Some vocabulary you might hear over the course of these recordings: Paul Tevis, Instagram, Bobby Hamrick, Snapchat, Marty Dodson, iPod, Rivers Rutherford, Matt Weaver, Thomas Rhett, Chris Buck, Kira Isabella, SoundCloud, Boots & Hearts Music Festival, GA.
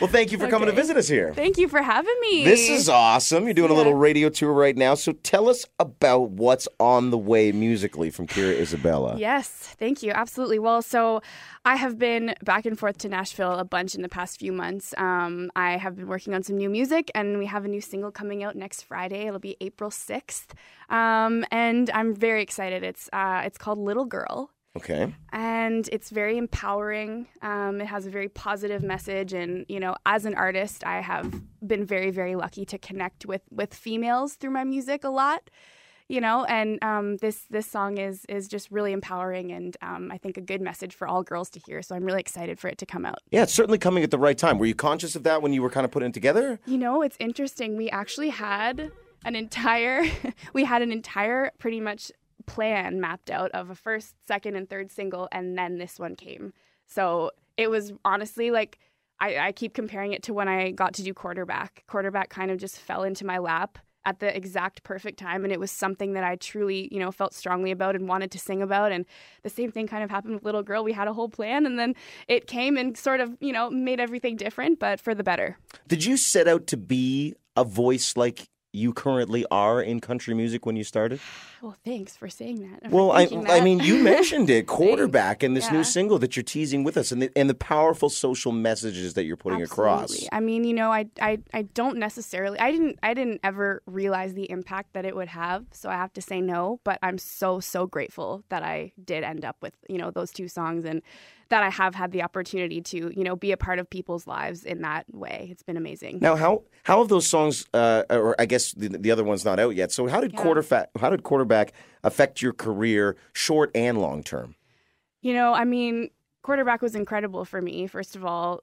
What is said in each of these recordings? Well, thank you for coming to visit us here. Thank you for having me. This is awesome. You're doing a little radio tour right now. So tell us about what's on the way musically from Kira Isabella. Yes, thank you. Absolutely. Well, so I have been back and forth to Nashville a bunch in the past few months. I have been working on some new music, and we have a new single coming out next Friday. It'll be April 6th. And I'm very excited. It's called Little Girl. Okay. And it's very empowering. It has a very positive message. And, you know, as an artist, I have been very, very lucky to connect with females through my music a lot, you know. And this song is just really empowering and I think a good message for all girls to hear. So I'm really excited for it to come out. Yeah, it's certainly coming at the right time. Were you conscious of that when you were kind of putting it together? You know, it's interesting. We actually had an entire pretty much plan mapped out of a first, second, and third single, and then this one came. So it was honestly like I keep comparing it to when I got to do Quarterback. Quarterback kind of just fell into my lap at the exact perfect time, and it was something that I truly, you know, felt strongly about and wanted to sing about. And the same thing kind of happened with Little Girl. We had a whole plan, and then it came and sort of, you know, made everything different, but for the better. Did you set out to be a voice like you currently are in country music when you started? Well, thanks for saying that. Well, I mean, you mentioned it, Quarterback, and this new single that you're teasing with us, and the powerful social messages that you're putting across. I mean, you know, I don't necessarily, I didn't ever realize the impact that it would have, so I have to say no. But I'm so grateful that I did end up with, you know, those two songs, and that I have had the opportunity to, you know, be a part of people's lives in that way. It's been amazing. Now, how have those songs, or I guess the other one's not out yet, so how did Quarterback affect your career, short and long term? You know, I mean, Quarterback was incredible for me. First of all,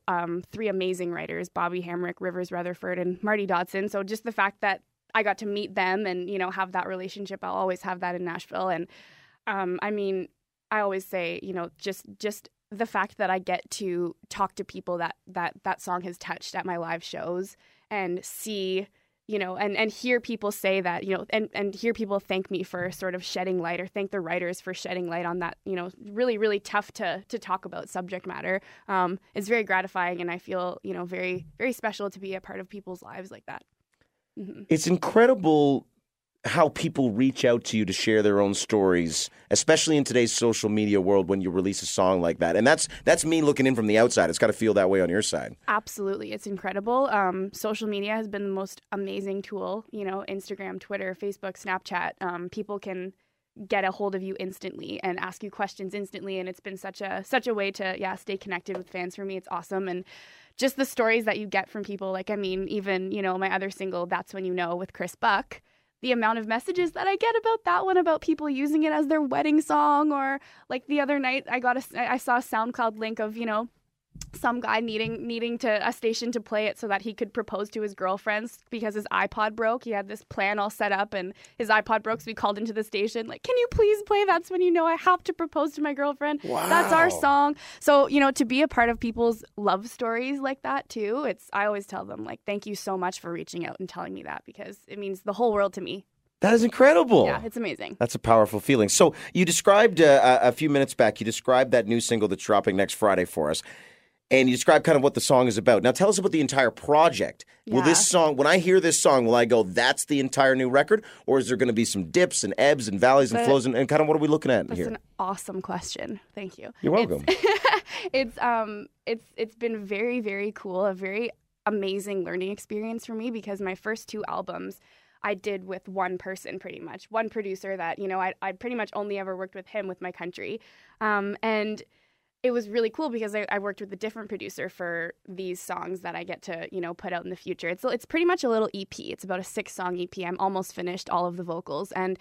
three amazing writers, Bobby Hamrick, Rivers Rutherford, and Marty Dodson. So just the fact that I got to meet them and, you know, have that relationship, I'll always have that in Nashville. And, I mean, I always say, you know, just the fact that I get to talk to people that song has touched at my live shows and see, you know, and hear people say that, you know, and hear people thank me for sort of shedding light, or thank the writers for shedding light on that, you know, really, really tough to talk about subject matter. It's very gratifying, and I feel, you know, very, very special to be a part of people's lives like that. Mm-hmm. It's incredible how people reach out to you to share their own stories, especially in today's social media world when you release a song like that. And that's me looking in from the outside. It's got to feel that way on your side. Absolutely. It's incredible. Social media has been the most amazing tool. You know, Instagram, Twitter, Facebook, Snapchat. People can get a hold of you instantly and ask you questions instantly. And it's been such a way to, stay connected with fans. For me, it's awesome. And just the stories that you get from people, like, I mean, even, you know, my other single, That's When You Know, with Chris Buck, the amount of messages that I get about that one, about people using it as their wedding song, or like the other night I saw a SoundCloud link of, you know, some guy needing to a station to play it so that he could propose to his girlfriends because his iPod broke. He had this plan all set up and his iPod broke, so we called into the station like, can you please play That's When You Know? I have to propose to my girlfriend. Wow. That's our song. So, you know, to be a part of people's love stories like that too, I always tell them, like, thank you so much for reaching out and telling me that, because it means the whole world to me. That is incredible. Yeah, it's amazing. That's a powerful feeling. So you described a few minutes back, you described that new single that's dropping next Friday for us. And you describe kind of what the song is about. Now, tell us about the entire project. Yeah. Will this song, when I hear this song, will I go, that's the entire new record? Or is there going to be some dips and ebbs and valleys and flows? And kind of what are we looking at here? That's an awesome question. Thank you. You're welcome. It's been very, very cool, a very amazing learning experience for me, because my first two albums I did with one person, pretty much. One producer that, you know, I'd pretty much only ever worked with him with my country. And it was really cool because I worked with a different producer for these songs that I get to, you know, put out in the future. It's pretty much a little EP. It's about a 6-song EP. I'm almost finished all of the vocals. And,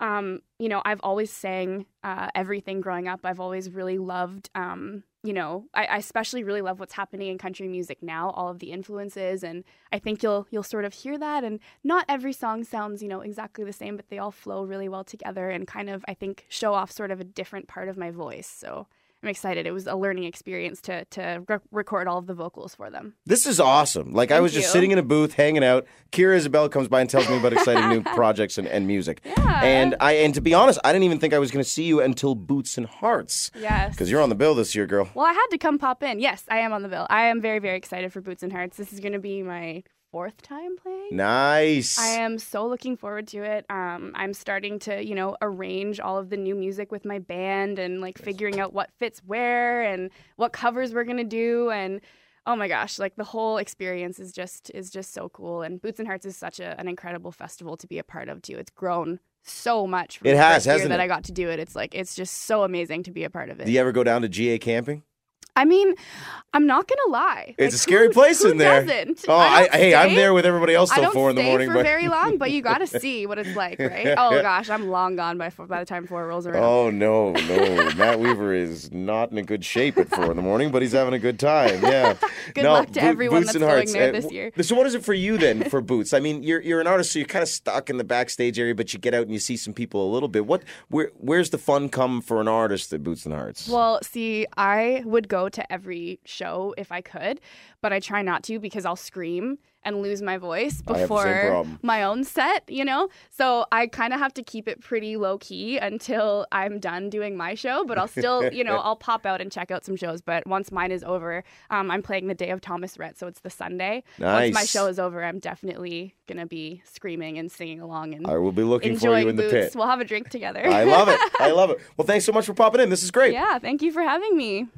you know, I've always sang everything growing up. I've always really loved, you know, I especially really love what's happening in country music now, all of the influences. And I think you'll sort of hear that. And not every song sounds, you know, exactly the same, but they all flow really well together and kind of, I think, show off sort of a different part of my voice. So I'm excited. It was a learning experience to record all of the vocals for them. This is awesome. Like, I was just sitting in a booth, hanging out. Kira Isabella comes by and tells me about exciting new projects and music. Yeah. And to be honest, I didn't even think I was going to see you until Boots and Hearts. Yes. Because you're on the bill this year, girl. Well, I had to come pop in. Yes, I am on the bill. I am very, very excited for Boots and Hearts. This is going to be my fourth time playing. Nice. I am so looking forward to it. I'm starting to, arrange all of the new music with my band and figuring out what fits where and what covers we're going to do. And oh my gosh, the whole experience is just so cool. And Boots and Hearts is such an incredible festival to be a part of too. It's grown so much from the year that I got to do it. It's it's just so amazing to be a part of it. Do you ever go down to GA camping? I mean, I'm not going to lie. It's a scary place in there. Doesn't? Oh, hey, I'm there with everybody else till 4 in the morning. I don't stay for very long, but you got to see what it's like, right? Oh, gosh, I'm long gone by the time 4 rolls around. Oh, no. Matt Weaver is not in a good shape at 4 in the morning, but he's having a good time, yeah. Good luck to everyone that's going there this year. So what is it for you then for Boots? I mean, you're an artist, so you're kind of stuck in the backstage area, but you get out and you see some people a little bit. Where's the fun come for an artist at Boots and Hearts? Well, see, I would go to every show if I could, but I try not to because I'll scream and lose my voice before my own set, So I kind of have to keep it pretty low key until I'm done doing my show, but I'll still, I'll pop out and check out some shows. But once mine is over, I'm playing the day of Thomas Rhett, so it's the Sunday. Nice. Once my show is over, I'm definitely going to be screaming and singing along and I will be looking for you in the pit. We'll have a drink together. I love it. Well, thanks so much for popping in. This is great. Yeah, thank you for having me.